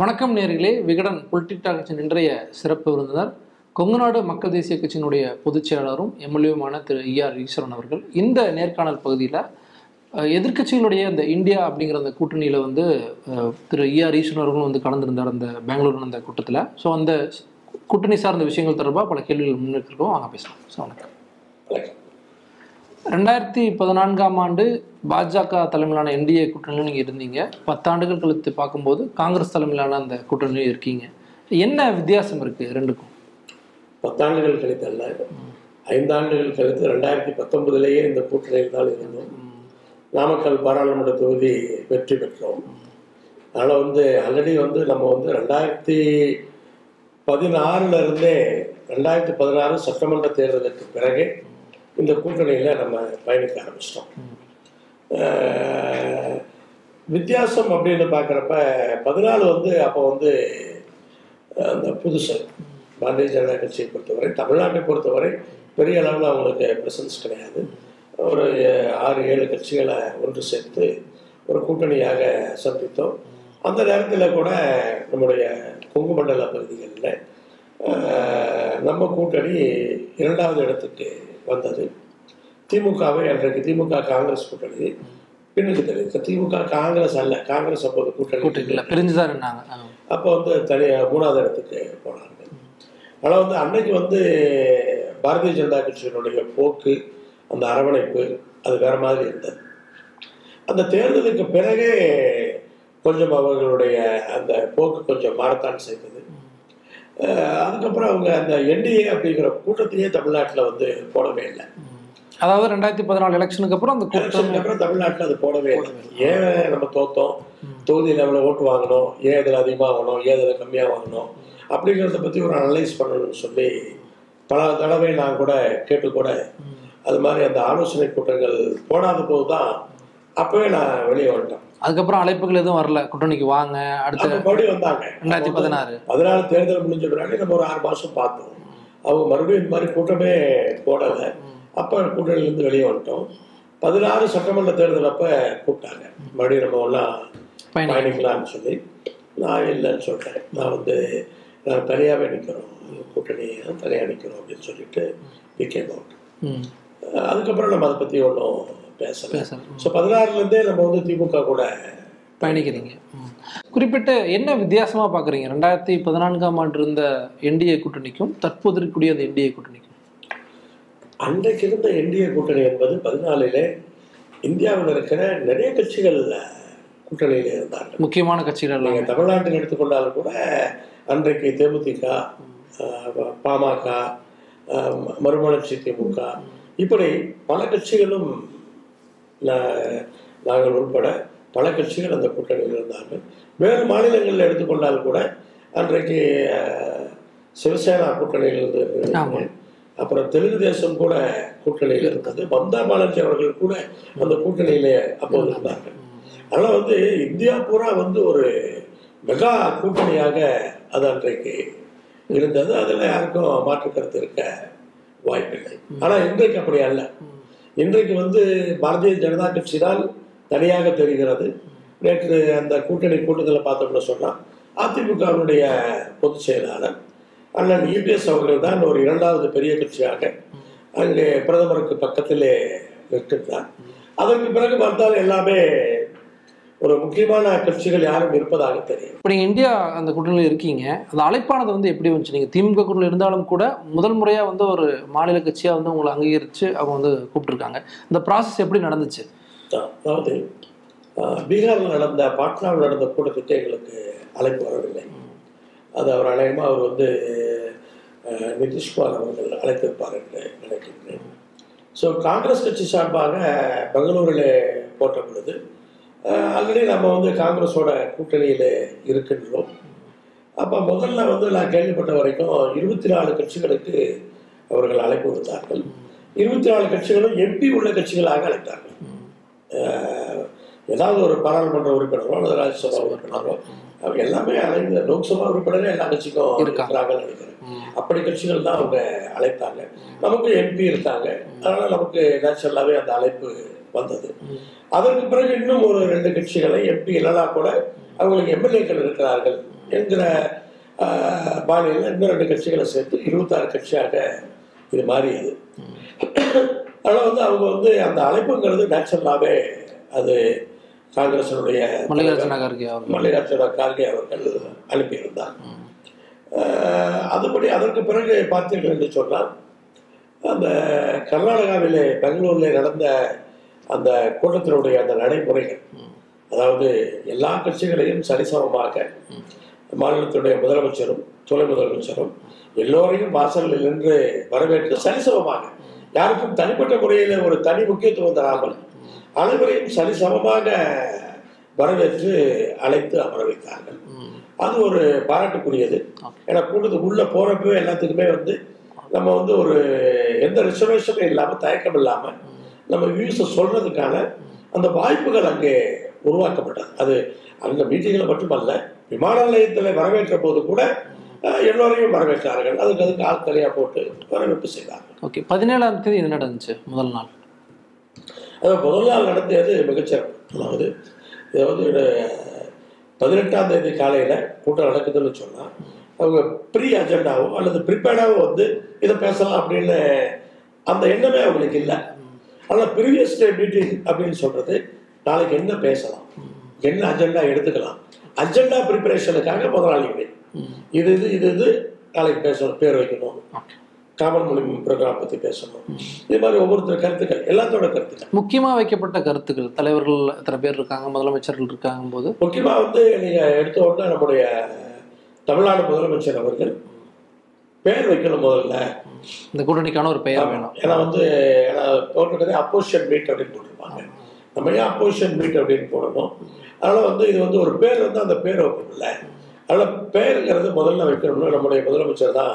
வணக்கம் நேயர்களே, விகடன் பொலிட்டிக் கட்சியின் இன்றைய சிறப்பு விருந்தினர் கொங்கநாடு மக்கள் தேசிய கட்சியினுடைய பொதுச் செயலாளரும் எம்எல்ஏவுமான திரு ER அவர்கள். இந்த நேர்காணல் பகுதியில் எதிர்கட்சிகளுடைய இந்த இந்தியா அப்படிங்கிற அந்த கூட்டணியில் திரு ER அவர்களும் கலந்துருந்தார் அந்த பெங்களூரு அந்த கூட்டத்தில். ஸோ அந்த கூட்டணி சார்ந்த விஷயங்கள் தொடர்பாக பல கேள்விகள் முன்னெடுக்கிறோம், அங்கே பேசலாம். ஸோ வணக்கம். 2014 பாஜக தலைமையிலான NDA கூட்டணியில் நீங்கள் இருந்தீங்க. 10 ஆண்டுகள் கழித்து பார்க்கும்போது காங்கிரஸ் தலைமையிலான அந்த கூட்டணியில் இருக்கீங்க. என்ன வித்தியாசம் இருக்குது ரெண்டுக்கும்? 10 ஆண்டுகள் கழித்து அல்ல, 5 ஆண்டுகள் கழித்து 2019 இந்த கூட்டணியில் தான் இருந்தோம். நாமக்கல் பாராளுமன்ற தொகுதி வெற்றி பெற்றோம். அதனால் ஆல்ரெடி நம்ம 2016லேருந்தே 2016 சட்டமன்ற தேர்தலுக்கு பிறகு இந்த கூட்டணியில் நம்ம பயணிக்க ஆரம்பிச்சிட்டோம். வித்தியாசம் அப்படின்னு பார்க்குறப்ப 14 அப்போ அந்த புதுசு பாரதிய ஜனதா கட்சியை பொறுத்தவரை, தமிழ்நாட்டை பொறுத்தவரை பெரிய அளவில் அவங்களுக்கு ப்ரெசன்ஸ் கிடையாது. ஒரு 6-7 கட்சிகளை ஒன்று சேர்த்து ஒரு கூட்டணியாக சந்தித்தோம். அந்த நேரத்தில் கூட நம்முடைய கொங்கு மண்டல பகுதிகளில் நம்ம கூட்டணி 2வது இடத்துக்கு வந்தது. திமுகவை அன்றைக்கு திமுக காங்கிரஸ் கூட்டணி பின்னுக்கு தெரிவிக்க, திமுக காங்கிரஸ் அல்ல, காங்கிரஸ் அப்போது கூட்டணி பிரிஞ்சுதான் இருந்தாங்க. அப்போ தனியாக 3வது இடத்துக்கு போனாங்க. ஆனால் அன்னைக்கு பாரதிய ஜனதா கட்சியினுடைய போக்கு, அந்த அரவணைப்பு அது வேற மாதிரி இருந்தது. அந்த தேர்தலுக்கு பிறகே கொஞ்சம் அவர்களுடைய அந்த போக்கு கொஞ்சம் மாறத்தான் செய்தது. அதுக்கப்புறம் அவங்க அந்த NDA அப்படிங்கிற கூட்டத்தையே தமிழ்நாட்டில் போடவே இல்லை. அதாவது 2014 எலெக்ஷனுக்கு அப்புறம் அந்த கூட்டத்துக்கு அப்புறம் தமிழ்நாட்டில் அது போடவே இல்லை. ஏன் நம்ம தோத்தோம், தொகுதியில் எவ்வளோ ஓட்டு வாங்கணும், ஏன் இதில் அதிகமாக வாங்கணும், ஏன் இதில் கம்மியாக வாங்கணும் அப்படிங்கிறத பற்றி ஒரு அனலைஸ் பண்ணணும்னு சொல்லி பல தடவை நான் கூட கேட்டுக்கூட அது மாதிரி அந்த ஆலோசனை கூட்டங்கள் போடாத போது தான் அப்போவே நான் வெளியே வந்துட்டேன். அதுக்கப்புறம் அழைப்புகள் எதுவும் வரல கூட்டணிக்கு வாங்க. அடுத்த மறுபடியும் வந்தாங்க 2016 தேர்தல் முடிஞ்ச பின்னாடி நம்ம ஒரு 6 மாதம் பார்த்தோம். அவங்க மறுபடியும் இந்த மாதிரி கூட்டமே போடலை. அப்போ கூட்டணியிலேருந்து வெளியே வந்துட்டோம். 16 சட்டமன்ற தேர்தல் அப்போ கூப்பிட்டாங்க, மறுபடியும் நம்ம ஒன்றா பயணிக்கலாம்னு சொல்லி. நான் இல்லைன்னு சொல்கிறேன். நான் நான் தனியாகவே நிற்கிறோம், கூட்டணி தனியாக நிற்கிறோம் அப்படின்னு சொல்லிட்டு நிற்க மாட்டோம். அதுக்கப்புறம் நம்ம அதை பற்றி ஒன்றும் பேசலாம். ஸோ 16லேருந்தே நம்ம திமுக கூட பயணிக்கிறீங்க. குறிப்பிட்ட என்ன வித்தியாசமாக பார்க்குறீங்க 2014 இருந்த NDA கூட்டணிக்கும் தற்போது இருக்கக்கூடிய அந்த NDA கூட்டணிக்கும்? அன்றைக்கு இருந்த NDA கூட்டணி என்பது 2014 இந்தியாவில் இருக்கிற நிறைய கட்சிகள் கூட்டணியில் இருந்தாங்க. முக்கியமான கட்சிகள் நாங்கள் தமிழ்நாட்டில் எடுத்துக்கொண்டாலும் கூட அன்றைக்கு தேமுதிக, பாமக, மறுமலர்ச்சி திமுக, இப்படி பல கட்சிகளும் நாங்கள் உட்பட பல கட்சிகள் அந்த கூட்டணியில் இருந்தார்கள். வேறு மாநிலங்களில் எடுத்துக்கொண்டால் கூட அன்றைக்கு சிவசேனா கூட்டணியில் இருந்தது, அப்புறம் தெலுங்கு தேசம் கூட கூட்டணியில் இருந்தது, மம்தா பானர்ஜி அவர்கள் கூட அந்த கூட்டணியிலே அப்போது இருந்தார்கள். ஆனால் இந்தியா பூரா ஒரு மெகா கூட்டணியாக அது அன்றைக்கு இருந்தது. அதில் யாருக்கும் மாற்றுக்கருத்து இருக்க வாய்ப்பில்லை. ஆனால் இன்றைக்கு அப்படி அல்ல. இன்றைக்கு பாரதிய ஜனதா கட்சி தான் தனியாக தெரிகிறது. நேற்று அந்த கூட்டணி கூட்டத்தில் பார்த்தோம்னு சொன்னால் அதிமுகவுடைய பொதுச் செயலாளர் அண்ணன் யுபிஎஸ் அவர்கள் தான் ஒரு 2வது பெரிய கட்சியாக அங்கே பிரதமருக்கு பக்கத்திலே நிற்கின்றார். அதற்கு பிறகு பார்த்தால் எல்லாமே ஒரு முக்கியமான கட்சிகள் யாரும் இருப்பதாக தெரியும். இப்போ நீங்கள் இந்தியா அந்த கூட்டணியில் இருக்கீங்க, அந்த அழைப்பானது எப்படி வந்துச்சு? நீங்கள் திமுக கூட்டணியில் இருந்தாலும் கூட முதல் முறையாக ஒரு மாநில கட்சியாக உங்களை அங்கீகரித்து அவங்க கூப்பிட்டுருக்காங்க. இந்த ப்ராசஸ் எப்படி நடந்துச்சு? அதாவது பீகாரில் நடந்த பாட்னாவில் நடந்த கூட்டத்துக்கு எங்களுக்கு அழைப்பு வரவில்லை. அது அவர் அநேகமாக அவர் நிதிஷ்குமார் அவர்கள் அழைத்திருப்பார் என்று நினைக்கின்றேன். ஸோ காங்கிரஸ் கட்சி சார்பாக பெங்களூரில் போட்ட பொழுது ஆல்ரெடி நம்ம காங்கிரஸோட கூட்டணியில் இருக்கின்றோம். அப்போ முதல்ல நான் கேள்விப்பட்ட வரைக்கும் 24 கட்சிகளுக்கு அவர்கள் அழைப்பு விடுத்தார்கள். 24 கட்சிகளும் எம்பி உள்ள கட்சிகளாக அழைத்தார்கள். ஏதாவது ஒரு பாராளுமன்ற உறுப்பினரோ அல்லது ராஜ்யசபா உறுப்பினரோ அவங்க எல்லாமே அழைந்த லோக்சபா உறுப்பினரே எல்லா கட்சிக்கும் இருக்கிறாங்க நினைக்கிறேன். அப்படி கட்சிகள் தான் அவங்க அழைத்தாங்க. நமக்கு எம்பி இருக்காங்க, அதனால் நமக்கு நேச்சுரலாகவே அந்த அழைப்பு வந்தது. அதற்கு பிறகு இன்னும் ஒரு 2 கட்சிகளை எம்பி இல்லைனா கூட அவங்களுக்கு MLA-க்கள் இருக்கிறார்கள் என்கிற பாணியில் இன்னும் 2 கட்சிகளை சேர்த்து 26 கட்சியாக இது மாறியது. அதனால் வந்து அவங்க வந்து அந்த அழைப்புங்கிறது நேச்சுரலாகவே அது காங்கிரசனுடைய மல்லிகார்ஜுன கார்கே அவர்கள் அனுப்பியிருந்தார். அதுபடி அதற்கு பிறகு பார்த்தீர்கள் என்று சொன்னால் அந்த கர்நாடகாவிலே பெங்களூரில் நடந்த அந்த கூட்டத்தினுடைய அந்த நடைமுறைகள், அதாவது எல்லா கட்சிகளையும் சரிசமமாக மாநிலத்தினுடைய முதலமைச்சரும் துணை முதலமைச்சரும் எல்லோரையும் வாசலில் நின்று வரவேற்று சரிசமமாக, யாருக்கும் தனிப்பட்ட முறையில் ஒரு தனி முக்கியத்துவம் தராமல் அனைவரையும் சரிசமமாக வரவேற்று அழைத்து அமர வைத்தார்கள். அது ஒரு பாராட்டுக்குரியது. ஏன்னா கூட்டத்துக்கு உள்ளே போகிறப்போ எல்லாத்துக்குமே வந்து நம்ம வந்து ஒரு எந்த ரிசர்வேஷனும் இல்லாமல் தயக்கம் இல்லாமல் நம்ம வியூஸை சொல்கிறதுக்கான அந்த வாய்ப்புகள் அங்கே உருவாக்கப்பட்டது. அது அந்த மீட்டிங்கில் மட்டுமல்ல, விமான நிலையத்தில் வரவேற்ற போது கூட எல்லோரையும் வரவேற்றார்கள். அதுக்கு அதுக்கு ஆள் தலையாக போட்டு வரவேற்பு செய்தார்கள். ஓகே, 17ஆம் தேதி என்ன நடந்துச்சு? முதல் நாள், அதாவது முதல் நாள் நடத்தியது மிகச்சிறப்பு. அதாவது இதை வந்து 18ஆம் தேதி காலையில் கூட்டம் நடக்குதுன்னு சொன்னால் அவங்க ப்ரீ அஜெண்டாவோ அல்லது ப்ரிப்பேர்டாகவும் வந்து இதை பேசலாம் அப்படின்னு அந்த எண்ணமே அவங்களுக்கு இல்லை. ஆனால் ப்ரீவியஸ் டே மீட்டிங் அப்படின்னு சொல்கிறது நாளைக்கு என்ன பேசலாம், என்ன அஜெண்டா எடுத்துக்கலாம், அஜெண்டா ப்ரிப்பரேஷனுக்காக முதலாளியுடைய இது இது இது இது நாளைக்கு பேசணும், பேர் வைக்கணும், காமன் மொழி ப்ரோக்ராம் பற்றி பேசணும், இது மாதிரி ஒவ்வொருத்தர் கருத்துக்கள், எல்லாத்தோட கருத்துக்கள், முக்கியமாக வைக்கப்பட்ட கருத்துக்கள். தலைவர்கள் எத்தனை பேர் இருக்காங்க, முதலமைச்சர்கள் இருக்காங்க போது முக்கியமாக வந்து நீங்கள் எடுத்தோடனே நம்முடைய தமிழ்நாடு முதலமைச்சர் அவர்கள் பெயர் வைக்கணும். முதல்ல இந்த கூட்டணிக்கான ஒரு பெயர் வேணும். ஏன்னா வந்து போட்டிருக்கதே அப்போசிஷன் மீட் அப்படின்னு போட்டிருப்பாங்க. நம்ம ஏன் அப்போசிஷன் மீட் அப்படின்னு போடணும்? அதனால் வந்து இது வந்து ஒரு பேர் வந்து அந்த பேர் வைக்கணும்ல, அதனால் பெயருங்கிறது முதல்ல வைக்கணும்னு நம்முடைய முதலமைச்சர் தான்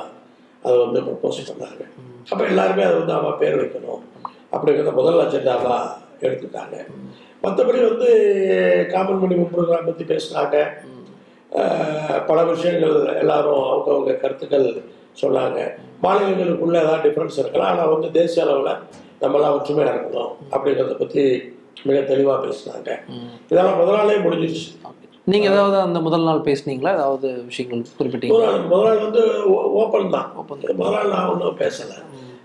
அதை வந்து ப்ரப்போஸ் பண்ணாங்க. அப்போ எல்லாருமே அதை வந்து அவன் பேர் வைக்கணும் அப்படிங்கிறத முதல் அஜெண்டாவாக எடுத்துட்டாங்க. மற்றபடி வந்து காமன் மணி முப்பொருளாக பற்றி பேசினாங்க, பல விஷயங்கள் எல்லாரும் அவங்கவுங்க கருத்துக்கள் சொன்னாங்க. மாநிலங்களுக்குள்ளே ஏதாவது டிஃப்ரென்ஸ் இருக்கலாம், ஆனால் வந்து தேசிய அளவில் நம்மளாம் ஒற்றுமையாக இருக்கணும் அப்படிங்கிறத பற்றி மிக தெளிவாக பேசினாங்க. இதெல்லாம் முதல் நாளே முடிஞ்சிருச்சு. நீங்கள் ஏதாவது அந்த முதல் நாள் பேசுனீங்களா? ஏதாவது விஷயங்கள் குறிப்பிட்டீங்க? முதல் நாள் வந்து ஓப்பன் தான். முதல் நாள் நான் ஒன்றும் பேசலை.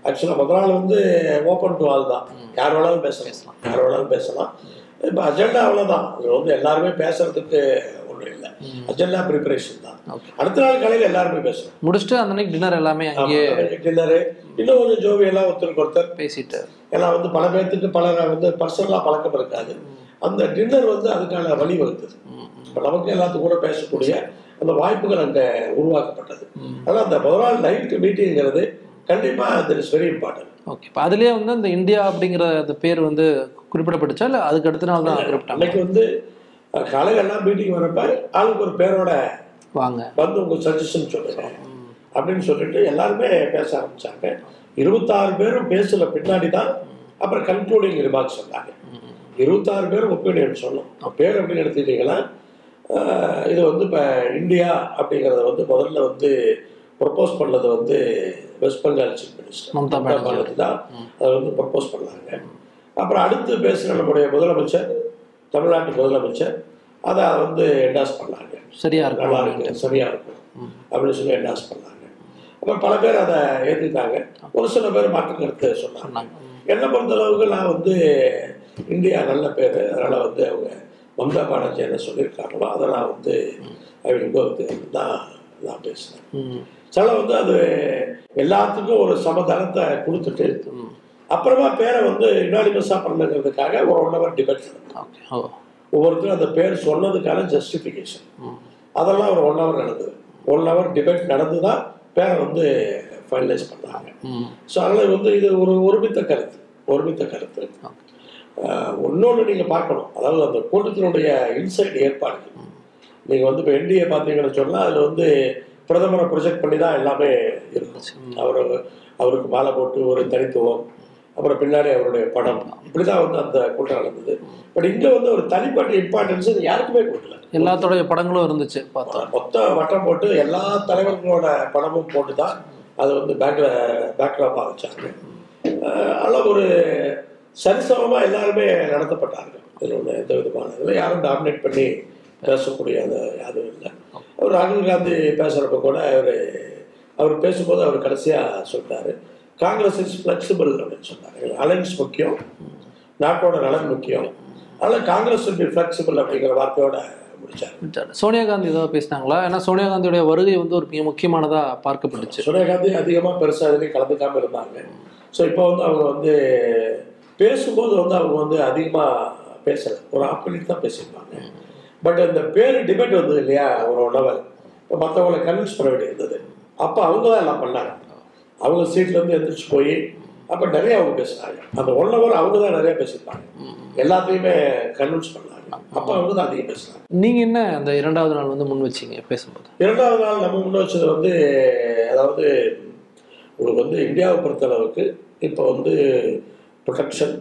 ஆக்சுவலாக முதல் நாள் வந்து ஓப்பன் டு ஆல் தான், யார் வேணாலும் பேசலாம், யார் வேணாலும் பேசலாம். இப்போ அஜெண்டா அவ்வளோதான், இது வந்து எல்லாருமே பேசுறதுக்கு ஒன்றும் இல்லை, அஜெண்டா ப்ரிப்பரேஷன் தான். அடுத்த நாள் காலையில் எல்லாருமே பேசணும். முடிச்சுட்டு அந்த அன்னைக்கு டின்னர் எல்லாமே அங்கே டின்னரு இன்னும் கொஞ்சம் ஜோவியெல்லாம் ஒருத்தருக்கு ஒருத்தர் பேசிட்டு, ஏன்னா வந்து பல பேர்த்துக்கு பல வந்து பர்சனலாக பழக்கம் இருக்காது. அந்த டின்னர் வந்து அதுக்கான வழிவகுத்தது. இப்போ நமக்கு எல்லாத்துக்கும் கூட பேசக்கூடிய அந்த வாய்ப்புகள் அங்கே உருவாக்கப்பட்டது. ஆனால் அந்த முதல் நாள் நைட்டு மீட்டிங்கிறது கண்டிப்பாக அது வெரி இம்பார்ட்டன்ட். ஓகே, இப்போ அதுலேயே வந்து அந்த இந்தியா அப்படிங்கிற அந்த பேர் வந்து குறிப்பிடப்பட்டுச்சா இல்லை அதுக்கு அடுத்த நாள் தான் குறிப்பிட்டாங்க? அன்றைக்கி வந்து காலையில் எல்லாம் மீட்டிங் வரப்ப ஆளுக்கு ஒரு பேரோட வாங்க வந்து உங்களுக்கு சஜஷன் சொல்லுங்கள் அப்படின்னு சொல்லிட்டு எல்லாருமே பேச ஆரம்பித்தாங்க. 26 பேரும் பேசல பின்னாடி தான் அப்புறம் கன்க்ளூடிங் ரிமார்க்ஸ் சொன்னாங்க. 26 பேரும் ஒப்பீனியன் சொன்னோம். பேர் அப்படின்னு எடுத்துக்கிட்டீங்கன்னா இது வந்து இப்போ இந்தியா அப்படிங்கிறத வந்து முதல்ல வந்து ப்ரப்போஸ் பண்ணது வந்து west Bengal chief minister Mamata Banerjee தான் அதை வந்து ப்ரப்போஸ் பண்ணாங்க. அப்புறம் அடுத்து பேசுகிற நம்முடைய முதலமைச்சர், தமிழ்நாட்டு முதலமைச்சர் அதை வந்து என்டாஸ் பண்ணாங்க. சரியாக இருக்கும், நல்லா இருக்கு, சரியாக இருக்கும் அப்படின்னு சொல்லி என்டாஸ் பண்ணாங்க. அப்புறம் பல பேர் அதை ஏற்றிட்டாங்க, ஒரு சில பேர் மாற்றுக்கருத்து சொன்னாங்க. என்னை பொறுத்தளவுக்கு நான் வந்து இந்தியா நல்ல பேர், அதனால் வந்து அவங்க மம்தா பானர்ஜி என்ன சொல்லியிருக்காங்களோ அதை நான் வந்து அவங்க தான் நான் பேசினேன். சில வந்து அது எல்லாத்துக்கும் ஒரு சமதளத்தை கொடுத்துட்டு அப்புறமா பேரை வந்து யுனானிமஸாக பண்ணுங்கிறதுக்காக ஒரு 1 ஹவர் டிபேட் நடந்தாங்க. ஒவ்வொருத்தரும் அந்த பேர் சொன்னதுக்கான ஜஸ்டிஃபிகேஷன் அதெல்லாம் ஒரு 1 ஹவர் நடந்தது. 1 ஹவர் டிபேட் நடந்து தான் பேரை வந்து ஃபைனலைஸ் பண்ணுறாங்க. ஸோ அதனால் வந்து இது ஒரு ஒருமித்த கருத்து. ஒன்னொன்று நீங்கள் பார்க்கணும், அதாவது அந்த கூட்டத்தினுடைய இன்சைட் ஏற்பாடு. நீங்கள் வந்து இப்போ NDA பார்த்தீங்கன்னு சொன்னால் அதில் வந்து பிரதமரை ப்ரொஜெக்ட் பண்ணி தான் எல்லாமே இருந்துச்சு. அவருக்கு மாலை போட்டு ஒரு தனித்துவம், அப்புறம் பின்னாடி அவருடைய படம், இப்படி தான் வந்து அந்த கூட்டம் நடந்தது. பட் இங்கே வந்து ஒரு தனிப்பட்ட இம்பார்ட்டன்ஸ் இது யாருக்குமே கொடுக்கல. எல்லாத்தோடைய படங்களும் இருந்துச்சு, பார்த்தோம். மொத்தம் வட்டம் போட்டு எல்லா தலைவர்களோட படமும் போட்டு தான் அது வந்து பேக்லாப்பாக வச்சாங்க. அதெல்லாம் ஒரு சரிசமமாக எல்லாருமே நடத்தப்பட்டார்கள். இதில் ஒன்று எந்த விதமான இதில் யாரும் டாமினேட் பண்ணி பேசக்கூடிய அந்த யாரும் இல்லை. ராகுல் காந்தி பேசுகிறப்ப கூட அவர் பேசும்போது அவர் கடைசியாக சொல்கிறாரு, காங்கிரஸ் இஸ் ஃப்ளெக்சிபிள் அப்படின்னு சொன்னார். அலைன்ஸ் முக்கியம், நாட்டோட நலன் முக்கியம், அதனால் காங்கிரஸ் வில் பி ஃப்ளெக்சிபிள் அப்படிங்கிற வார்த்தையோட முடிச்சார். சோனியா காந்தி ஏதாவது பேசினாங்களா? ஏன்னா சோனியா காந்தியோடைய வருகை வந்து ஒரு மிக முக்கியமானதாக பார்க்கப்பட்டுச்சு. சோனியா காந்தி அதிகமாக பெருசாக எதுலேயும் கலந்துக்காமல் இருந்தாங்க. ஸோ இப்போ வந்து அவங்க வந்து பேசும்போது வந்து அவங்க வந்து அதிகமாக பேசலை, ஒரு ஆப்பிளிட்டு தான் பேசியிருப்பாங்க. பட் அந்த பேர் டிபேட் வந்தது இல்லையா, ஒரு உணவர் இப்போ மற்றவங்களை கன்வின்ஸ் பண்ண வேண்டியிருந்தது. அப்போ அவங்க தான் எல்லாம் பண்ணாங்க, அவங்க சீட்லேருந்து எழுந்திரிச்சு போய் அப்போ நிறைய அவங்க பேசினாங்க. அந்த ஒன் ஹவர் அவங்க தான் நிறையா பேசியிருப்பாங்க, எல்லாத்தையுமே கன்வின்ஸ் பண்ணாங்க. அப்போ அவங்க தான் அதிகம் பேசினாங்க. நீங்கள் என்ன அந்த இரண்டாவது நாள் வந்து முன் வச்சிங்க பேசும்போது? இரண்டாவது நாள் நம்ம முன் வச்சது வந்து, அதாவது உங்களுக்கு வந்து இந்தியாவை பொறுத்தளவுக்கு இப்போ வந்து protection,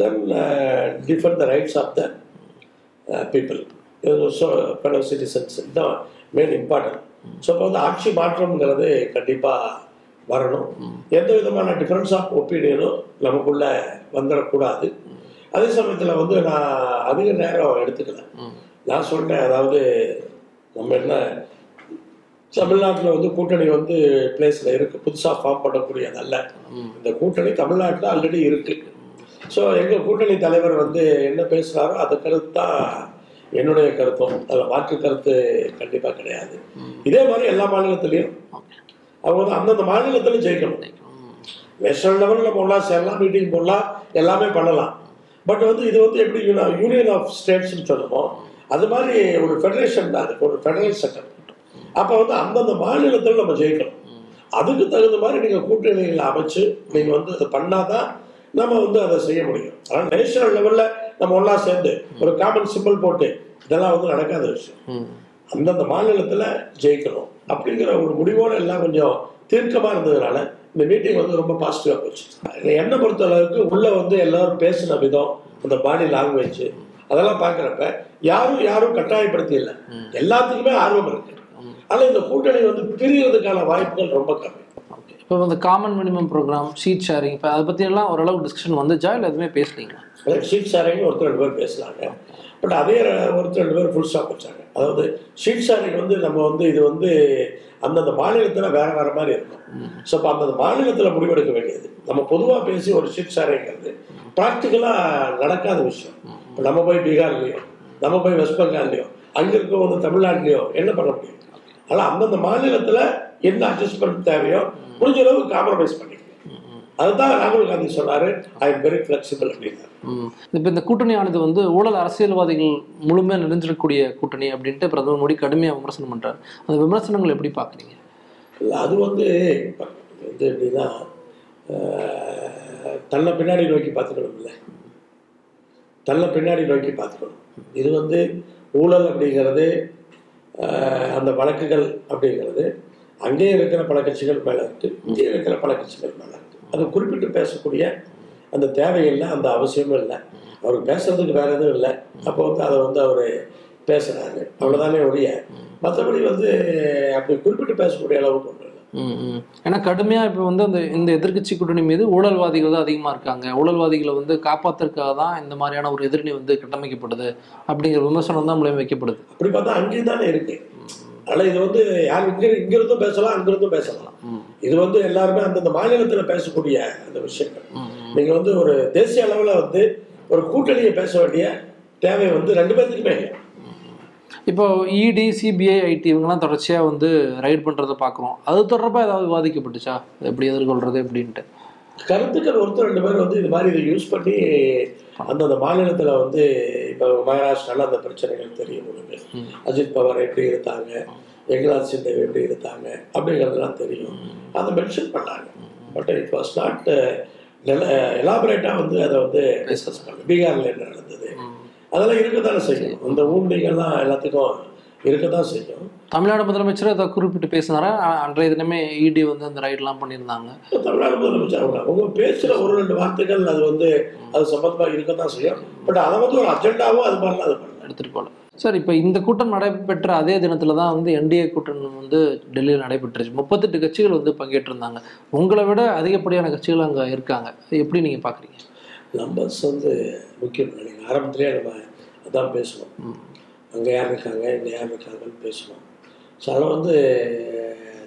then defend the rights of the people, fellow citizens, இதுதான் மெயின் இம்பார்ட்டன்ட். ஸோ இப்போ வந்து ஆட்சி மாற்றம்ங்கிறது கண்டிப்பாக வரணும். எந்த விதமான டிஃப்ரென்ஸ் ஆஃப் ஒப்பீனியனும் நமக்குள்ளே வந்துடக்கூடாது. அதே சமயத்தில் வந்து நான் அதிக நேரம் எடுத்துக்கல, நான் சொன்னேன், அதாவது நம்ம என்ன தமிழ்நாட்டில் வந்து கூட்டணி வந்து பிளேஸில் இருக்குது, புதுசாக ஃபார்ம் பண்ணக்கூடியதல்ல. இந்த கூட்டணி தமிழ்நாட்டில் ஆல்ரெடி இருக்குது. ஸோ எங்கள் கூட்டணி தலைவர் வந்து என்ன பேசுகிறாரோ அது கருத்து தான் என்னுடைய கருத்தும், அதில் மாற்று கருத்து கண்டிப்பாக கிடையாது. இதே மாதிரி எல்லா மாநிலத்திலையும் அவங்க வந்து அந்தந்த மாநிலத்திலையும் ஜெயிக்கணும். நேஷனல் லெவலில் போடலாம், சேரலாம், மீட்டிங் போடலாம், எல்லாமே பண்ணலாம். பட் வந்து இது வந்து எப்படி யூனியன் ஆஃப் ஸ்டேட்ஸ்ன்னு சொல்லுவோம், அது மாதிரி ஒரு ஃபெடரேஷன் தான், ஒரு ஃபெடரல் செட்டப். அப்போ வந்து அந்தந்த மாநிலத்தில் நம்ம ஜெயிக்கணும். அதுக்கு தகுந்த மாதிரி நீங்கள் கூட்டணிகளை அமைச்சு நீங்கள் வந்து அதை பண்ணால் தான் நம்ம வந்து அதை செய்ய முடியும். ஆனால் நேஷனல் லெவலில் நம்ம ஒன்றா சேர்ந்து ஒரு காமன் சிம்பிள் போட்டு இதெல்லாம் வந்து நடக்காத விஷயம். அந்தந்த மாநிலத்தில் ஜெயிக்கணும் அப்படிங்கிற ஒரு முடிவோடு எல்லாம் கொஞ்சம் தீர்க்கமாக இருந்ததுனால இந்த மீட்டிங் வந்து ரொம்ப பாசிட்டிவாக போச்சு. என்னை பொறுத்த அளவுக்கு உள்ளே வந்து எல்லோரும் பேசின விதம், அந்த பாடி லாங்குவேஜ், அதெல்லாம் பார்க்குறப்ப யாரும் யாரும் கட்டாயப்படுத்தி இல்லை, எல்லாத்துக்குமே ஆர்வம் இருக்குது. ஆனால் இந்த கூட்டணி வந்து பிரியறதுக்கான வாய்ப்புகள் ரொம்ப கம்மி. ஓகே, இப்போ வந்து common minimum program, seat sharing, இப்போ அதை பற்றியெல்லாம் ஓரளவு டிஸ்கஷன் வந்துச்சா இல்லை எதுவுமே பேசலீங்களா? அதாவது ஷீட் ஷேரிங்னு ஒருத்தர் ரெண்டு பேர் பேசுகிறாங்க, பட் அதே ஒருத்தர் ரெண்டு பேர் ஃபுல் ஸ்டாப் வச்சாங்க. அதாவது ஷீட் ஷேரிங் வந்து நம்ம வந்து இது வந்து அந்தந்த மாநிலத்தில் வேறு வேறு மாதிரி இருக்கும். ஸோ இப்போ அந்தந்த மாநிலத்தில் முடிவெடுக்க வேண்டியது. நம்ம பொதுவாக பேசி ஒரு ஷீட் ஷேரிங்கிறது ப்ராக்டிக்கலாக நடக்காத விஷயம். இப்போ நம்ம போய் பீகார்லேயோ, நம்ம போய் வெஸ்ட் பெங்கால்லையோ, அங்கே இருக்க வந்து தமிழ்நாட்டிலையோ என்ன பண்ண முடியும்? ஆனால் அந்தந்த மாநிலத்தில் என்ன அட்ஜஸ்ட்மெண்ட் தேவையோ முடிஞ்ச அளவு காம்ப்ரமைஸ் பண்ணிக்கலாம். அதுதான் ராகுல் காந்தி சொன்னார், ஐ எம் வெரி ஃப்ளெக்சிபிள் அப்படின்னாரு. இப்போ இந்த கூட்டணி ஆனது வந்து ஊழல் அரசியல்வாதிகள் முழுமையாக நிறைஞ்சிடக்கூடிய கூட்டணி அப்படின்ட்டு பிரதமர் மோடி கடுமையாக விமர்சனம் பண்ணுறாரு. அந்த விமர்சனங்கள் எப்படி பார்க்குறீங்க? இல்லை, அது வந்து வந்து எப்படின்னா தன்னை பின்னாடி நோக்கி பார்த்துக்கணும், இல்லை தன்னை பின்னாடி நோக்கி பார்த்துக்கணும். இது வந்து ஊழல் அப்படிங்கிறது, அந்த வழக்குகள் அப்படிங்கிறது அங்கேயே இருக்கிற பல கட்சிகள் மேலே இருக்குது, இங்கேயே இருக்கிற பல கட்சிகள் மேலே இருக்குது. அது குறிப்பிட்டு பேசக்கூடிய அந்த தேவையில்லை, அந்த அவசியமும் இல்லை. அவர் பேசுறதுக்கு வேறு எதுவும் இல்லை. அப்போ வந்து அதை வந்து அவர் பேசுகிறாரு, அவ்வளோதானே ஒழிய மற்றபடி வந்து அப்படி குறிப்பிட்டு பேசக்கூடிய அளவுக்கு ஒன்றும் இல்லை. ஏன்னா கடுமையாக இப்போ வந்து அந்த இந்த எதிர்கட்சி கூட்டணி மீது ஊழல்வாதிகள் தான் அதிகமாக இருக்காங்க, ஊழல்வாதிகளை வந்து காப்பாற்றுறதுக்காக தான் இந்த மாதிரியான ஒரு எதிரணி வந்து கட்டமைக்கப்படுது அப்படிங்கிற விமர்சனம் தான் மூலமாக வைக்கப்படுது. அப்படி பார்த்தா அங்கேயும் தானே இருக்குது. ஆனால் இது வந்து யார் இங்கிருந்தும் பேசலாம், அங்கிருந்தும் பேசலாம். இது வந்து எல்லாருமே அந்தந்த மாநிலத்தில் பேசக்கூடிய அந்த விஷயங்கள். நீங்கள் வந்து ஒரு தேசிய அளவில் வந்து ஒரு கூட்டணியை பேச வேண்டிய தேவை வந்து ரெண்டு பேர்த்துக்குமே இல்லை. இப்போ இடி, சிபிஐ, ஐடி இவங்கெல்லாம் தொடர்ச்சியாக வந்து ரைட் பண்ணுறதை பார்க்குறோம். அது தொடர்பாக ஏதாவது விவாதிக்கப்பட்டுச்சா, எப்படி எதிர்கொள்கிறது அப்படின்ட்டு? கருத்துக்கள் ஒருத்தர் ரெண்டு பேர் வந்து இது மாதிரி இதை யூஸ் பண்ணி அந்தந்த மாநிலத்தில் வந்து இப்போ மகாராஷ்டிராவில் அந்த பிரச்சனைகள் தெரியும் உங்களுக்கு. அஜித் பவார் எப்படி இருந்தாங்க, வெங்கடாஜ் சிந்தேவ் எப்படி இருந்தாங்க அப்படிங்கிறதுலாம் தெரியும், அதை மென்ஷன் பண்ணாங்க. பட் இட் வாஸ் நாட் எலாபரேட்டாக வந்து அதை வந்து டிஸ்கஸ் பண்ண. பீகாரில் என்ன நடந்தது அதெல்லாம் இருக்க தானே செய்யும், இந்த ஊன்மைகள்லாம் எல்லாத்துக்கும் இருக்க தான் செய்யும். தமிழ்நாடு முதலமைச்சர் அதை குறிப்பிட்டு பேசினாரா? அன்றைய தினமே இடி வந்து அந்த ரைட்லாம் பண்ணியிருந்தாங்க. தமிழ்நாடு முதலமைச்சர் அவங்க பேசுகிற ஒரு ரெண்டு வார்த்தைகள் அது வந்து அது சம்பந்தமாக இருக்க தான் செய்யும். பட் அதை வந்து ஒரு அஜெண்டாவோ அது மாதிரிலாம் அது பண்ண எடுத்துகிட்டு போகலாம். சார், இப்போ இந்த கூட்டம் நடைபெற்ற அதே தினத்தில் தான் வந்து என்டிஏ கூட்டணி வந்து டெல்லியில் நடைபெற்றுச்சு. 38 கட்சிகள் வந்து பங்கேற்றிருந்தாங்க. உங்களை விட அதிகப்படியான கட்சிகள் அங்கே இருக்காங்க. எப்படி நீங்கள் பார்க்குறீங்க? நம்பர்ஸ் வந்து முக்கியம். நீங்கள் ஆரம்பத்திலே நம்ம அதான் பேசுவோம். அங்கே யார் இருக்காங்க இங்கே யார் இருக்காங்கன்னு பேசுவோம். ஸோ அதை வந்து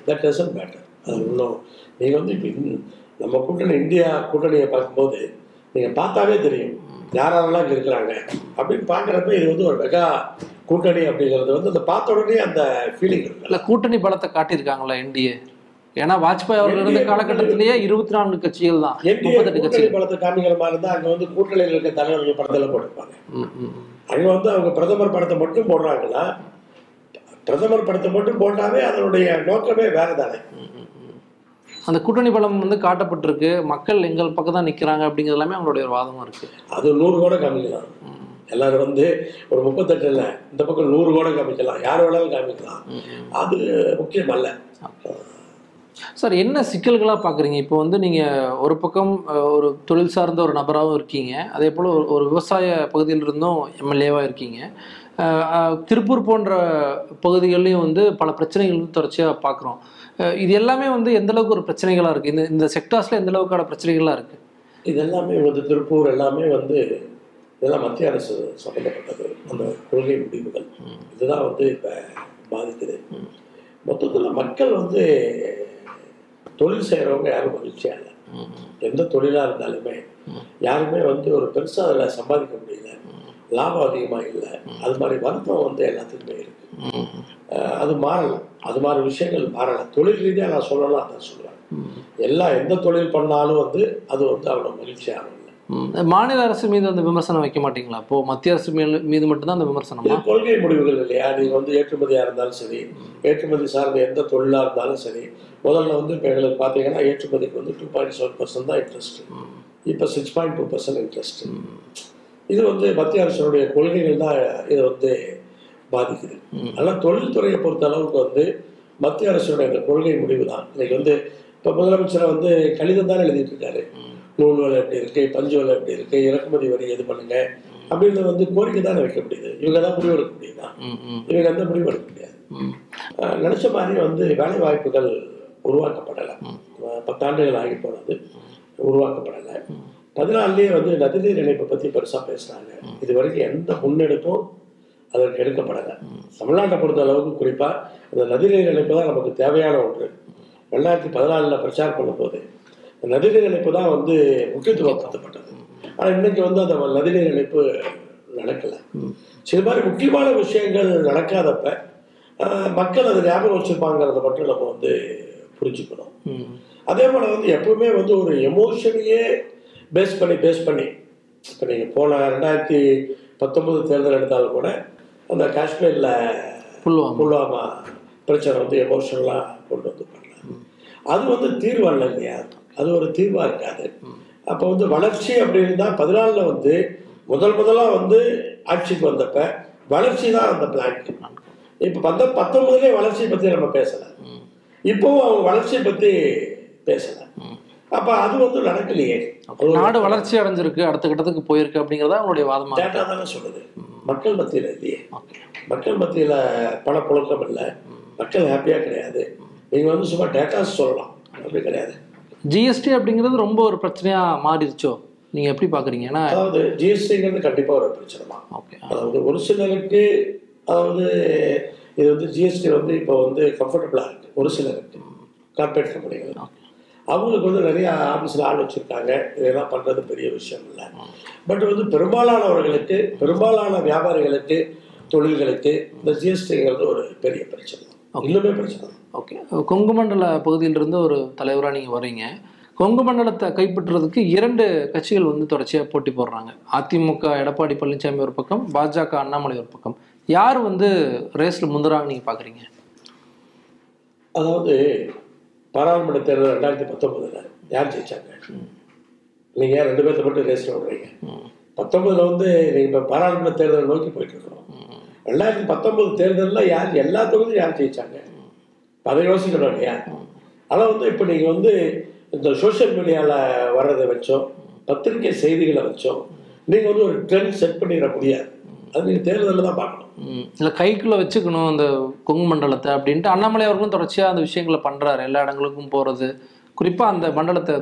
தட் டசன்ட் மேட்டர். அது இன்னும் நீங்கள் வந்து இப்போ நம்ம கூட்டணி இந்தியா கூட்டணியை பார்க்கும்போது நீங்கள் பார்த்தாவே தெரியும் யாரெல்லாம் இங்கே இருக்கிறாங்க அப்படின்னு பார்க்குறப்ப இது வந்து ஒரு மெகா கூட்டணி அப்படிங்கிறது வந்து அந்த பார்த்த உடனே அந்த ஃபீலிங் இருக்குது. இல்லை கூட்டணி பலத்தை காட்டியிருக்காங்களா என்டிஏ? ஏன்னா வாஜ்பாய் அவர்கள் இருந்த காலகட்டத்திலேயே 24 கட்சிகள் தான். கூட்டணி பலத்தை காமிக்கிற மாதிரி இருந்தால் அங்கே வந்து கூட்டணியில் இருக்க தலைவர்கள் படத்தில் போட்டிருப்பாங்க. அங்கே வந்து அவங்க பிரதமர் படத்தை மட்டும் போடுறாங்கன்னா பிரதமர் படத்தை மட்டும் போட்டாவே அதனுடைய நோக்கமே வேறு தானே. அந்த கூட்டணி பலம் வந்து காட்டப்பட்டிருக்கு, மக்கள் எங்கள் பக்கம் தான் நிற்கிறாங்க அப்படிங்கிறது எல்லாமே அவங்களுடைய ஒரு வாதமாக இருக்குது. அது 100 கூட காமிக்கலாம், எல்லாரும் வந்து ஒரு 38 இல்லை இந்த பக்கம் 100 கூட காமிக்கலாம், யார் வேணாலும் காமிக்கலாம், அது முக்கியம் அல்ல. சார் என்ன சிக்கல்களாக பார்க்குறீங்க? இப்போ வந்து நீங்கள் ஒரு பக்கம் ஒரு தொழில் சார்ந்த ஒரு நபராகவும் இருக்கீங்க, அதே போல் ஒரு விவசாய பகுதியில் இருந்தும் எம்எல்ஏவாக இருக்கீங்க, திருப்பூர் போன்ற பகுதிகள்லையும் வந்து பல பிரச்சனைகள் வந்து தொடர்ச்சியாக பார்க்குறோம். இது எல்லாமே வந்து எந்தளவுக்கு ஒரு பிரச்சனைகளாக இருக்குது, இந்த இந்த செக்டார்ஸில் எந்தளவுக்கான பிரச்சனைகளாக இருக்குது? இது எல்லாமே வந்து திருப்பூர் எல்லாமே வந்து இதெல்லாம் மத்திய அரசு சம்மந்தப்பட்டது, அந்த கொள்கை முடிவுகள் இதுதான் வந்து இப்போ பாதிக்குது. மொத்தத்தில் மக்கள் வந்து தொழில் செய்கிறவங்க யாரும் மகிழ்ச்சியாக இல்லை, எந்த தொழிலாக இருந்தாலுமே யாருமே வந்து ஒரு பெருசாக அதில் சம்பாதிக்க முடியல, லாபம் அதிகமாக இல்லை, அது மாதிரி வருத்தம் வந்து எல்லாத்துக்குமே இருக்குது. அது மாறலாம், அது மாதிரி விஷயங்கள் மாறலாம். தொழில் ரீதியாக நான் சொல்லலாம், அதான் சொல்லுவேன், எல்லாம் எந்த தொழில் பண்ணாலும் வந்து அது வந்து அவ்வளோ மகிழ்ச்சியாக இல்லை. மாநில அரசு மீது அந்த விமர்சனம் வைக்க மாட்டீங்களா? இப்போது மத்திய அரசு மீது மட்டும்தான் அந்த விமர்சனம். கொள்கை முடிவுகள் இல்லையா? நீங்கள் வந்து ஏற்றுமதியாக இருந்தாலும் சரி, ஏற்றுமதி சார்ந்த எந்த தொழிலாக இருந்தாலும் சரி, முதல்ல வந்து இப்போ எங்களுக்கு பார்த்தீங்கன்னா ஏற்றுமதிக்கு வந்து 2.7% தான் இன்ட்ரெஸ்ட், இப்போ 6.2% இன்ட்ரெஸ்ட். இது வந்து மத்திய அரசுடைய கொள்கைகள் தான் இதை வந்து பாதிக்குது. ஆனால் தொழில்துறையை பொறுத்த அளவுக்கு வந்து மத்திய அரசுடைய அந்த கொள்கை முடிவு தான். இன்னைக்கு வந்து இப்போ முதலமைச்சரை வந்து கடிதம் தான் எழுதிட்டு இருக்காரு, நூல் வேலை எப்படி இருக்கு, பஞ்சு வேலை எப்படி இருக்கு, இறக்குமதி வரி எது பண்ணுங்க அப்படின்னு வந்து கோரிக்கை தானே வைக்க முடியுது. இவங்க தான் முடிவு எடுக்க முடியுதா? இவங்க எந்த முடிவு எடுக்க முடியாது. நினைச்ச மாதிரி வந்து வேலை வாய்ப்புகள் உருவாக்கப்படலை, 10 ஆண்டுகள் ஆகி போனது உருவாக்கப்படலை. 14லேயே வந்து நதிநீர் இணைப்பை பற்றி பெருசாக பேசுகிறாங்க, இது வரைக்கும் எந்த முன்னெடுப்பும் அதற்கு எடுக்கப்படலை. தமிழ்நாட்டை பொறுத்த அளவுக்கு குறிப்பாக அந்த நதிநீர் இணைப்பு தான் நமக்கு தேவையான ஒன்று. 2014 பிரச்சாரம் பண்ணும்போது இந்த நதிநீர் இணைப்பு தான் வந்து முக்கியத்துவப்படுத்தப்பட்டது. ஆனால் இன்றைக்கி வந்து அந்த நதிநீர் இணைப்பு நடக்கலை. சில மாதிரி முக்கியமான விஷயங்கள் நடக்காதப்ப மக்கள் அதை ஞாபகம் வச்சுருப்பாங்கிறத மட்டும் நம்ம வந்து புரிஞ்சுக்கணும். அதே போல் வந்து எப்பவுமே வந்து ஒரு எமோஷனையே பேஸ் பண்ணி இப்போ நீங்கள் போன 2019 தேர்தல் எடுத்தாலும் கூட அந்த காஷ்மீரில் புல்வாமா பிரச்சனை வந்து எமோஷனலாக கொண்டு வந்து பண்ணலாம். அது வந்து தீர்வு அல்ல இல்லையா? அது ஒரு தீர்வாக இருக்காது. அப்போ வந்து வளர்ச்சி அப்படின்னு தான் 2014 வந்து முதலாக வந்து ஆட்சிக்கு வந்தப்ப வளர்ச்சி தான் அந்த பிளான். இப்போ 2019 வளர்ச்சியை பற்றி நம்ம பேசலை, இப்போவும் அவங்க வளர்ச்சியை பற்றி பேசலை. அப்போ அது வந்து நடக்கலையே. நாடு வளர்ச்சி அடைஞ்சிருக்கு, அடுத்த கட்டத்துக்கு போயிருக்கு அப்படிங்கிறதா அவங்களுடைய வாதமாக டேட்டா தானே சொல்லுது. மக்கள் மத்தியில் இல்லையே, மக்கள் மத்தியில் பண புழக்கம் இல்லை, மக்கள் ஹாப்பியாக கிடையாது. நீங்கள் வந்து சும்மா டேட்டாஸ் சொல்லலாம், அப்படி கிடையாது. ஜிஎஸ்டி அப்படிங்கிறது ரொம்ப ஒரு பிரச்சனையாக மாறிடுச்சோ, நீங்கள் எப்படி பார்க்குறீங்க? ஏன்னா அதாவது ஜிஎஸ்டிங்கிறது கண்டிப்பாக ஒரு பிரச்சனை தான். ஓகே, அதாவது ஒரு சிலருக்கு அதாவது இது வந்து ஜிஎஸ்டி வந்து இப்போ வந்து கம்ஃபர்டபுளாக இருக்குது. ஒரு சிலருக்கு கார்பரேட் கம்பெனிகள் அவங்களுக்கு வந்து நிறையா ஆஃபீஸில் ஆள் வச்சுருக்காங்க, இதெல்லாம் பண்ணுறது பெரிய விஷயம் இல்லை. பட் வந்து பெரும்பாலானவர்களுக்கு, பெரும்பாலான வியாபாரிகளுக்கு, தொழில்களுக்கு இந்த ஜிஎஸ்டிங்கிறது ஒரு பெரிய பிரச்சனை, இன்னுமே பிரச்சனை. ஓகே, கொங்கு மண்டல பகுதியிலிருந்து ஒரு தலைவராக நீங்கள் வரீங்க. கொங்கு மண்டலத்தை கைப்பற்றுறதுக்கு 2 கட்சிகள் வந்து தொடர்ச்சியாக போட்டி போடுறாங்க. அதிமுக எடப்பாடி பழனிசாமி ஒரு பக்கம், பாஜக அண்ணாமலை ஒரு பக்கம். யார் வந்து ரேஸில் முந்துறாங்க நீங்கள் பார்க்குறீங்க? அதாவது பாராளுமன்ற தேர்தல் 2019 யார் ஜெயிச்சாங்க? நீங்கள் 2 பேர்த்த மட்டும் ரேஸில் விடுறீங்க. 2019 வந்து நீங்கள் இப்போ பாராளுமன்ற தேர்தலை நோக்கி போயிட்டு இருக்கிறோம். 2019 தேர்தலில் யார் எல்லா தொகுதியும் யார் ஜெயிச்சாங்க? அதை யோசிக்கணும் இல்லையா? ஆனால் வந்து இப்போ நீங்கள் வந்து இந்த சோஷியல் மீடியாவில் வர்றதை வச்சோம், பத்திரிகை செய்திகளை வச்சோம் நீங்கள் வந்து ஒரு ட்ரெண்ட் செட் பண்ணிட முடியாது. அது நீங்கள் தேர்தலில் தான் பார்க்கணும், இல்லை கைக்குள்ளே வச்சுக்கணும் அந்த கொங்கு மண்டலத்தை அப்படின்ட்டு அண்ணாமலை அவர்களும் தொடர்ச்சியாக அந்த விஷயங்களை பண்ணுறாரு. எல்லா இடங்களுக்கும் போகிறது, குறிப்பாக அந்த மண்டலத்தை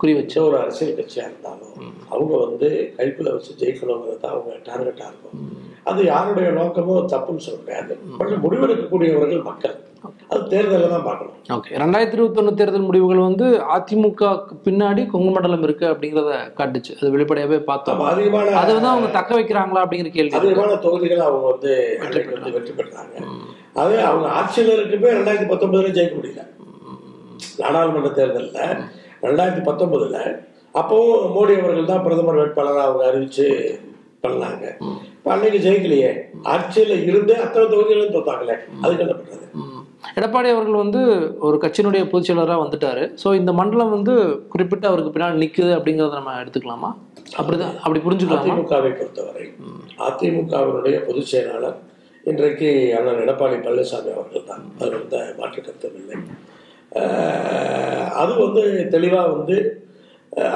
குறி வச்ச ஒரு அரசியல் கட்சியாக இருந்தாலும் அவங்க வந்து கைப்பில் வச்சு ஜெயிக்கணுங்கிறது தான் அவங்க டார்கெட்டாக இருக்கும். அது யாருடைய நோக்கமோ தப்புன்னு சொல்ல முடியாது. பட் முடிவெடுக்கக்கூடியவர்கள் மக்கள், அது தேர்தலில் தான் பார்க்கணும். ஓகே, 2021 தேர்தல் முடிவுகள் வந்து அதிமுக பின்னாடி கொங்கு மண்டலம் இருக்கு அப்படிங்கிறத காட்டுச்சு. அது வெளிப்படையாகவே பார்த்தோம். அதிகமான அதை வந்து அவங்க தக்க வைக்கிறாங்களா அப்படிங்கிற கேள்வி. அதிகமான தொகுதிகளை அவங்க வந்து வெற்றி பெற்றாங்க. அதே அவங்க ஆட்சியில் இருக்கப்பே 2019 ஜெயிக்க முடியல. நாடாளுமன்ற தேர்தலில் 2019 அப்போவும் மோடி அவர்கள் தான் பிரதமர் வேட்பாளராக அவங்க அறிவிச்சு பண்ணாங்க. இப்போ அன்னைக்கு ஜெயிக்கலையே, ஆட்சியில் இருந்து அத்தனை தொகுதிகளும் தோத்தாங்களே, அதுக்கு என்ன பண்ணுறது? எடப்பாடி அவர்கள் வந்து ஒரு கட்சியினுடைய பொதுச் செயலராக வந்துட்டாரு. ஸோ இந்த மண்டலம் வந்து குறிப்பிட்ட அவருக்கு பின்னால் நிற்குது அப்படிங்கிறத நம்ம எடுத்துக்கலாமா? அப்படிதான் அப்படி புரிஞ்சுக்கலாம். அதிமுகவை பொறுத்தவரை அதிமுகவினுடைய பொதுச் செயலாளர் இன்றைக்கு அண்ணன் எடப்பாடி பழனிசாமி அவர்கள் தான். அதில் வந்து மாற்று கருத்தும் இல்லை. அது வந்து தெளிவாக வந்து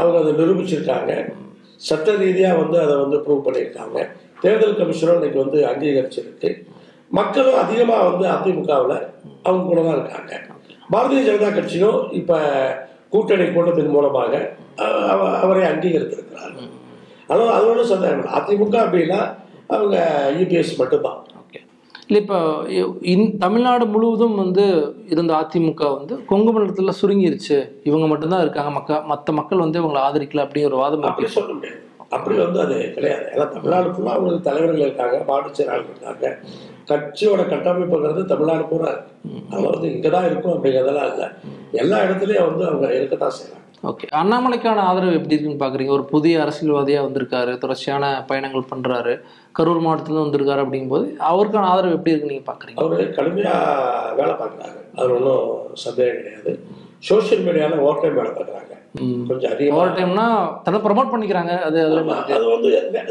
அவங்க அதை நிரூபிச்சிருக்காங்க. சட்ட ரீதியாக வந்து அதை வந்து ப்ரூவ் பண்ணியிருக்காங்க. தேர்தல் கமிஷனும் இன்றைக்கி வந்து அங்கீகரிச்சிருக்கு. மக்களும் அதிகமாக வந்து அதிமுகவில் அவங்க கூட தான் இருக்காங்க. பாரதிய ஜனதா கட்சியும் இப்போ கூட்டணி கூட்டத்தின் மூலமாக அவரை அங்கீகரித்திருக்கிறார்கள். ஆனால் அது ஒன்றும் சந்தேகம். அதிமுக அப்படின்னா அவங்க யுபிஎஸ் மட்டும்தான். இல்லை, இப்போ தமிழ்நாடு முழுவதும் வந்து இருந்த அதிமுக வந்து கொங்கு மண்டலத்தில் சுருங்கிருச்சு, இவங்க மட்டும்தான் இருக்காங்க, மற்ற மக்கள் வந்து இவங்களை ஆதரிக்கல அப்படிங்கிற ஒரு வாதம் அப்படி சொல்ல முடியாது. அப்படி வந்து அது கிடையாது. ஏன்னா தமிழ்நாடு ஃபுல்லாக அவங்களுக்கு தலைவர்கள் இருக்காங்க, மாற்றுச் செயலாளர்கள் இருக்காங்க. கட்சியோட கட்டமைப்புங்கிறது தமிழ்நாடு பூரா இருக்குது. அதில் வந்து இங்கே தான் இருக்கும் அப்படிங்கிறதெல்லாம் இல்லை. எல்லா இடத்துலையும் வந்து அவங்க இருக்கத்தான் செய்யலாம். ஓகே, அண்ணாமலைக்கான ஆதரவு எப்படி இருக்குன்னு பார்க்குறீங்க? ஒரு புதிய அரசியல்வாதியாக வந்திருக்காரு, தொடர்ச்சியான பயணங்கள் பண்ணுறாரு, கரூர் மாவட்டத்துலேருந்து வந்திருக்காரு. அப்படிங்கும்போது அவருக்கான ஆதரவு எப்படி இருக்குன்னு நீங்கள் பார்க்குறீங்க? அவர் கடுமையாக வேலை பார்க்குறாங்க, அது ஒன்றும் சந்தேகம் கிடையாது. சோஷியல் மீடியாவில் ஓவர் டைம் வேலை பார்க்குறாங்க. கொஞ்சம் அதிகம் ஓவர் டைம்னா தன்னை ப்ரமோட் பண்ணிக்கிறாங்க. அது அது வந்து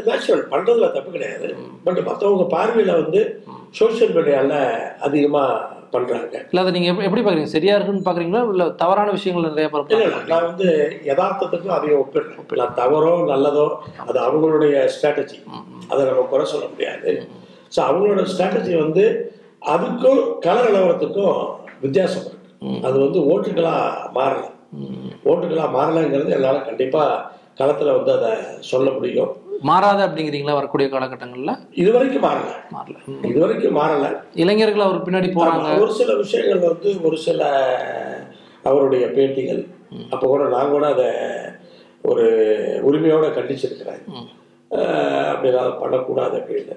நேச்சுரல், பண்ணுறதுல தப்பு கிடையாது. பட் மற்றவங்க பார்வையில் வந்து சோஷியல் மீடியாவில் அதிகமாக பண்றாங்க. இல்லை, அதை நீங்கள் எப்படி பார்க்குறீங்க? சரியா இருக்குன்னு பார்க்குறீங்களா இல்லை தவறான விஷயங்கள் நிறைய பார்ப்போம்? நான் வந்து யதார்த்தத்துக்கும் அதையும் ஒப்பிடுறேன். தவறோ நல்லதோ அது அவங்களுடைய ஸ்ட்ராட்டஜி, அதை நம்ம குறை சொல்ல முடியாது. ஸோ அவங்களோட ஸ்ட்ராட்டஜி வந்து அதுக்கும் கலர் நிலவரத்துக்கும் வித்தியாசம் இருக்கு. அது வந்து ஓட்டுகளாக மாறலைங்கிறது என்னால் கண்டிப்பாக களத்தில் வந்து அதை சொல்ல முடியும். மாறாத அப்படிங்கிறீங்களா? வரக்கூடிய காலகட்டங்களில் இதுவரைக்கும் மாறல. இளைஞர்கள் அவர் பின்னாடி போறாங்க. ஒரு சில விஷயங்கள் வந்து ஒரு சில அவருடைய பேட்டிகள் அப்போ கூட நான் கூட அதை ஒரு உரிமையோடு கண்டிச்சிருக்கிறேன். அப்படின்னா பண்ணக்கூடாது அப்படின்னு.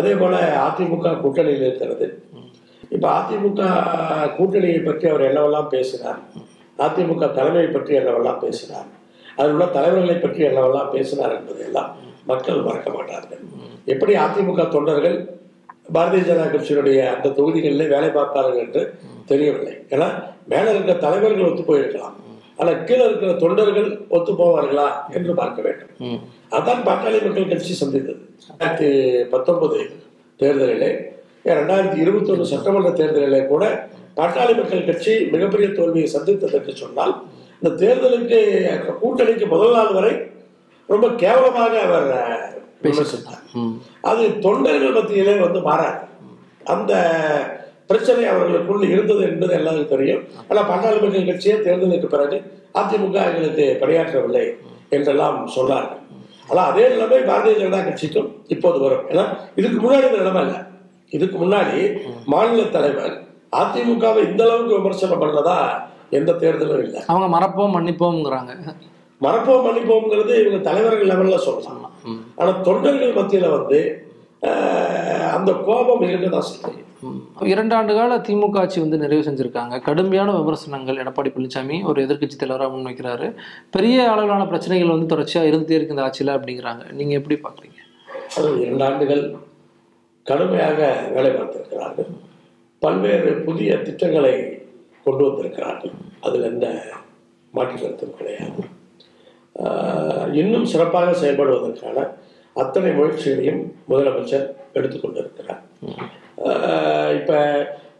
அதே போல் அதிமுக கூட்டணியில் இருக்கிறது. இப்போ அதிமுக கூட்டணியை பற்றி அவர் என்னவெல்லாம் பேசினார், அதிமுக தலைமையை பற்றி என்னவெல்லாம் பேசினார், அதில் உள்ள தலைவர்களை பற்றி என்னவெல்லாம் பேசினார் என்பதையெல்லாம் மக்கள் மறக்க மாட்டார்கள். எப்படி அதிமுக தொண்டர்கள் பாரதிய ஜனதா கட்சியினுடைய அந்த தொகுதிகளில் வேலை பார்த்தார்கள் என்று தெரியவில்லை. ஏன்னா மேலே இருக்கிற தலைவர்கள் ஒத்து போயிருக்கலாம், ஆனால் கீழே இருக்கிற தொண்டர்கள் ஒத்து போவார்களா என்று பார்க்க வேண்டும். அதான் பாட்டாளி மக்கள் கட்சி சந்தித்தது 2019 தேர்தலிலே, 2021 சட்டமன்ற தேர்தலிலே கூட பாட்டாளி மக்கள் கட்சி மிகப்பெரிய தோல்வியை சந்தித்தது என்று சொன்னால், இந்த தேர்தலுக்கு கூட்டணிக்கு முதல் நாள் வரை ரொம்ப கேவலமாக அவர் பேசினார். அது தொண்டர்கள் மத்தியிலே வந்து மாறாது. அந்த பிரச்சனை அவர்களுக்குள் இருந்தது என்பது எல்லாருக்கும் தெரியும். ஆனால் பாட்டாளி மக்கள் கட்சியே தேர்தலுக்கு பிறகு அதிமுக எங்களுக்கு பணியாற்றவில்லை என்றெல்லாம் சொன்னார்கள். ஆனால் அதே நிலைமை பாரதிய ஜனதா கட்சிக்கும் இப்போது வரும். ஏன்னா இதுக்கு முன்னாடி இந்த நிலைமை இல்லை. இதுக்கு முன்னாடி மாநில தலைவர் அதிமுகவை இந்த அளவுக்கு விமர்சனம் பண்ணதா எந்த தேர்தலும் இல்லை. அவங்க மறப்போம் மன்னிப்போம்ங்கிறது இவங்க தலைவர்கள் லெவலில் சொல்லலாம். ஆனால் தொண்டர்கள் மத்தியில் வந்து அந்த கோபம் இருக்கதான் செய்யும். 2 ஆண்டுகால திமுக ஆட்சி வந்து நிறைவு செஞ்சுருக்காங்க. கடுமையான விமர்சனங்கள் எடப்பாடி பழனிசாமி ஒரு எதிர்கட்சி தலைவராக முன்வைக்கிறாரு. பெரிய அளவிலான பிரச்சனைகள் வந்து தொடர்ச்சியாக இருந்துகிட்டே இருக்கு இந்த ஆட்சியில் அப்படிங்கிறாங்க. நீங்கள் எப்படி பார்க்குறீங்க? அது 2 ஆண்டுகள் கடுமையாக வேலை பார்த்திருக்கிறார்கள். பல்வேறு புதிய திட்டங்களை கொண்டு வந்திருக்கிறார்கள். அதில் எந்த மாற்று கருத்தும் கிடையாது. இன்னும் சிறப்பாக செயல்படுவதற்கான அத்தனை முயற்சிகளையும் முதலமைச்சர் எடுத்துக்கொண்டிருக்கிறார். இப்போ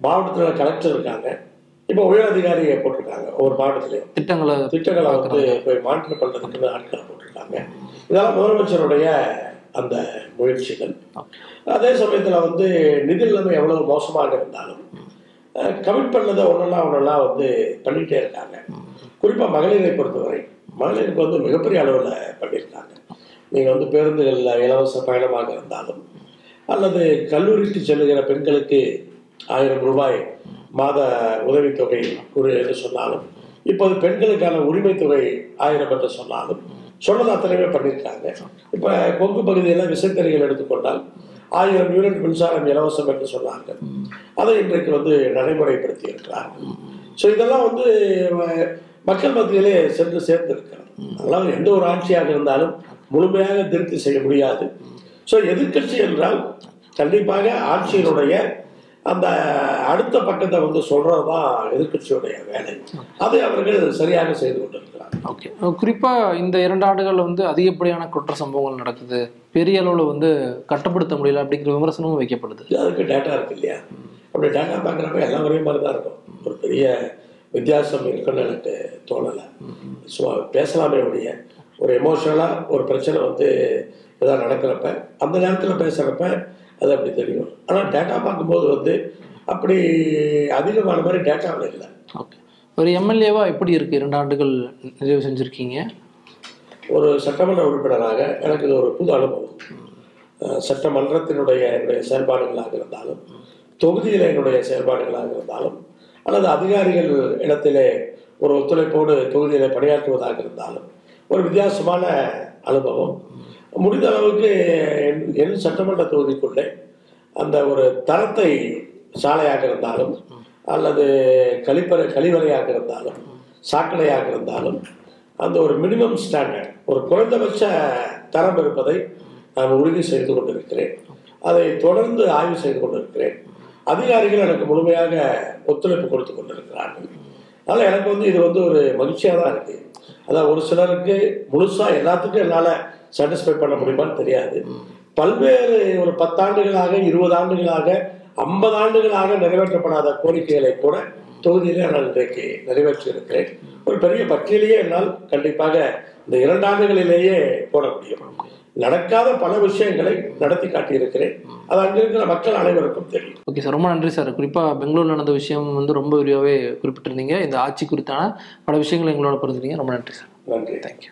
மாவட்டத்தில் கலெக்டர் இருக்காங்க, இப்போ உயர் அதிகாரியை போட்டிருக்காங்க. ஒவ்வொரு மாவட்டத்திலையும் திட்டங்களை வந்து போய் மானிட்டர் பண்ணுறதுக்குன்னு ஆட்களை போட்டிருக்காங்க. இதெல்லாம் முதலமைச்சருடைய அந்த முயற்சிகள். அதே சமயத்தில் வந்து நிதி நிலைமை எவ்வளவு மோசமாக இருந்தாலும் கமிட் பண்ணதை ஒன்றெல்லாம் வந்து பண்ணிகிட்டே இருக்காங்க. குறிப்பாக மகளிரை பொறுத்தவரை மகளிருக்கு வந்து மிகப்பெரிய அளவில் பண்ணியிருக்காங்க. நீங்கள் வந்து பேருந்துகளில் இலவச பயணமாக இருந்தாலும் அல்லது கல்லூரிக்கு செல்லுகிற பெண்களுக்கு 1000 ரூபாய் மாத உதவித்தொகை ஒரு என்று சொன்னாலும், இப்போது பெண்களுக்கான உரிமை தொகை 1000 என்று சொன்னாலும் சொன்னது அத்தனையுமே பண்ணியிருக்காங்க. இப்போ கொங்கு பகுதியெல்லாம் விசைத்தறிகள் எடுத்துக்கொண்டால் 1000 யூனிட் மின்சாரம் இலவசம் என்று சொன்னாங்க. அதை இன்றைக்கு வந்து நடைமுறைப்படுத்தி இருக்கிறார். ஸோ இதெல்லாம் வந்து மக்கள் மத்தியிலே சென்று சேர்ந்திருக்கிறது. அதனால் எந்த ஒரு ஆட்சியாக இருந்தாலும் முழுமையாக திருப்தி செய்ய முடியாது. ஸோ எதிர்கட்சி என்றால் கண்டிப்பாக ஆட்சியினுடைய அந்த அடுத்த பக்கத்தை வந்து சொல்கிறது தான் எதிர்கட்சியுடைய வேலை. அதை அவர்கள் சரியாக செய்து கொண்டிருக்கிறார். ஓகே, குறிப்பாக இந்த 2 ஆண்டுகளில் வந்து அதிகப்படியான குற்ற சம்பவங்கள் நடக்குது, பெரிய அளவில் வந்து கட்டுப்படுத்த முடியல அப்படிங்கிற விமர்சனமும் வைக்கப்படுது. அதுக்கு டேட்டா இருக்கு இல்லையா? அப்படி டேட்டா பார்க்குறப்ப எல்லா ஒரே மாதிரி தான் இருக்கும். ஒரு பெரிய வித்தியாசம் இருக்குன்னு எனக்கு தோணலை. ஸோ பேசலாமே உடைய ஒரு எமோஷனலாக ஒரு பிரச்சனை வந்து எதாவது நடக்கிறப்ப அந்த நேரத்தில் பேசுகிறப்ப அது அப்படி தெரியும். ஆனால் டேட்டா பார்க்கும்போது வந்து அப்படி அதிகமான மாதிரி டேட்டாவில் இல்லை. ஓகே, ஒரு எம்எல்ஏவாக எப்படி இருக்குது? 2 ஆண்டுகள் நிறைவு செஞ்சுருக்கீங்க. ஒரு சட்டமன்ற உறுப்பினராக எனக்கு இது ஒரு புது அனுபவம். சட்டமன்றத்தினுடைய என்னுடைய செயல்பாடுகளாக இருந்தாலும், தொகுதியில் என்னுடைய செயல்பாடுகளாக இருந்தாலும், அல்லது அதிகாரிகள் இடத்திலே ஒரு ஒத்துழைப்போடு தொகுதியில் பணியாற்றுவதாக இருந்தாலும் ஒரு வித்தியாசமான அனுபவம். முடிந்த அளவுக்கு என் சட்டமன்ற தொகுதிக்குள்ளே அந்த ஒரு தரத்தை சாலையாக இருந்தாலும் அல்லது கழிவறையாக இருந்தாலும் சாக்கடையாக இருந்தாலும் அந்த ஒரு மினிமம் ஸ்டாண்டர்ட், ஒரு குறைந்தபட்ச தரம் இருப்பதை நான் உறுதி செய்து கொண்டிருக்கிறேன். அதை தொடர்ந்து ஆய்வு செய்து கொண்டிருக்கிறேன். அதிகாரிகள் எனக்கு முழுமையாக ஒத்துழைப்பு கொடுத்து கொண்டிருக்கிறார்கள். அதனால் எனக்கு வந்து இது வந்து ஒரு மகிழ்ச்சியாக தான் இருக்குது. அதான் ஒரு சிலருக்கு முழுசாக எல்லாத்துக்கும் என்னால் சாட்டிஸ்ஃபை பண்ண முடியுமான்னு தெரியாது. பல்வேறு ஒரு 10 ஆண்டுகளாக 20 ஆண்டுகளாக 50 ஆண்டுகளாக நிறைவேற்றப்படாத கோரிக்கைகளை கூட தொகுதியிலே நான் இன்றைக்கு நிறைவேற்றியிருக்கிறேன். ஒரு பெரிய பட்டியலையே என்னால் கண்டிப்பாக இந்த 2 ஆண்டுகளிலேயே போட முடியும். நடக்காத பல விஷயங்களை நடத்தி காட்டியிருக்கிறேன். அது அங்கே இருக்கிற மக்கள் அனைவருக்கும் தெரியும். ஓகே சார், ரொம்ப நன்றி சார். குறிப்பாக பெங்களூரில் நடந்த விஷயம் வந்து ரொம்ப விரிவாகவே குறிப்பிட்டிருந்தீங்க. இந்த ஆட்சி குறித்தான பல விஷயங்களை எங்களோட புரிஞ்சுருந்தீங்க. ரொம்ப நன்றி சார். நன்றி, தேங்க்யூ.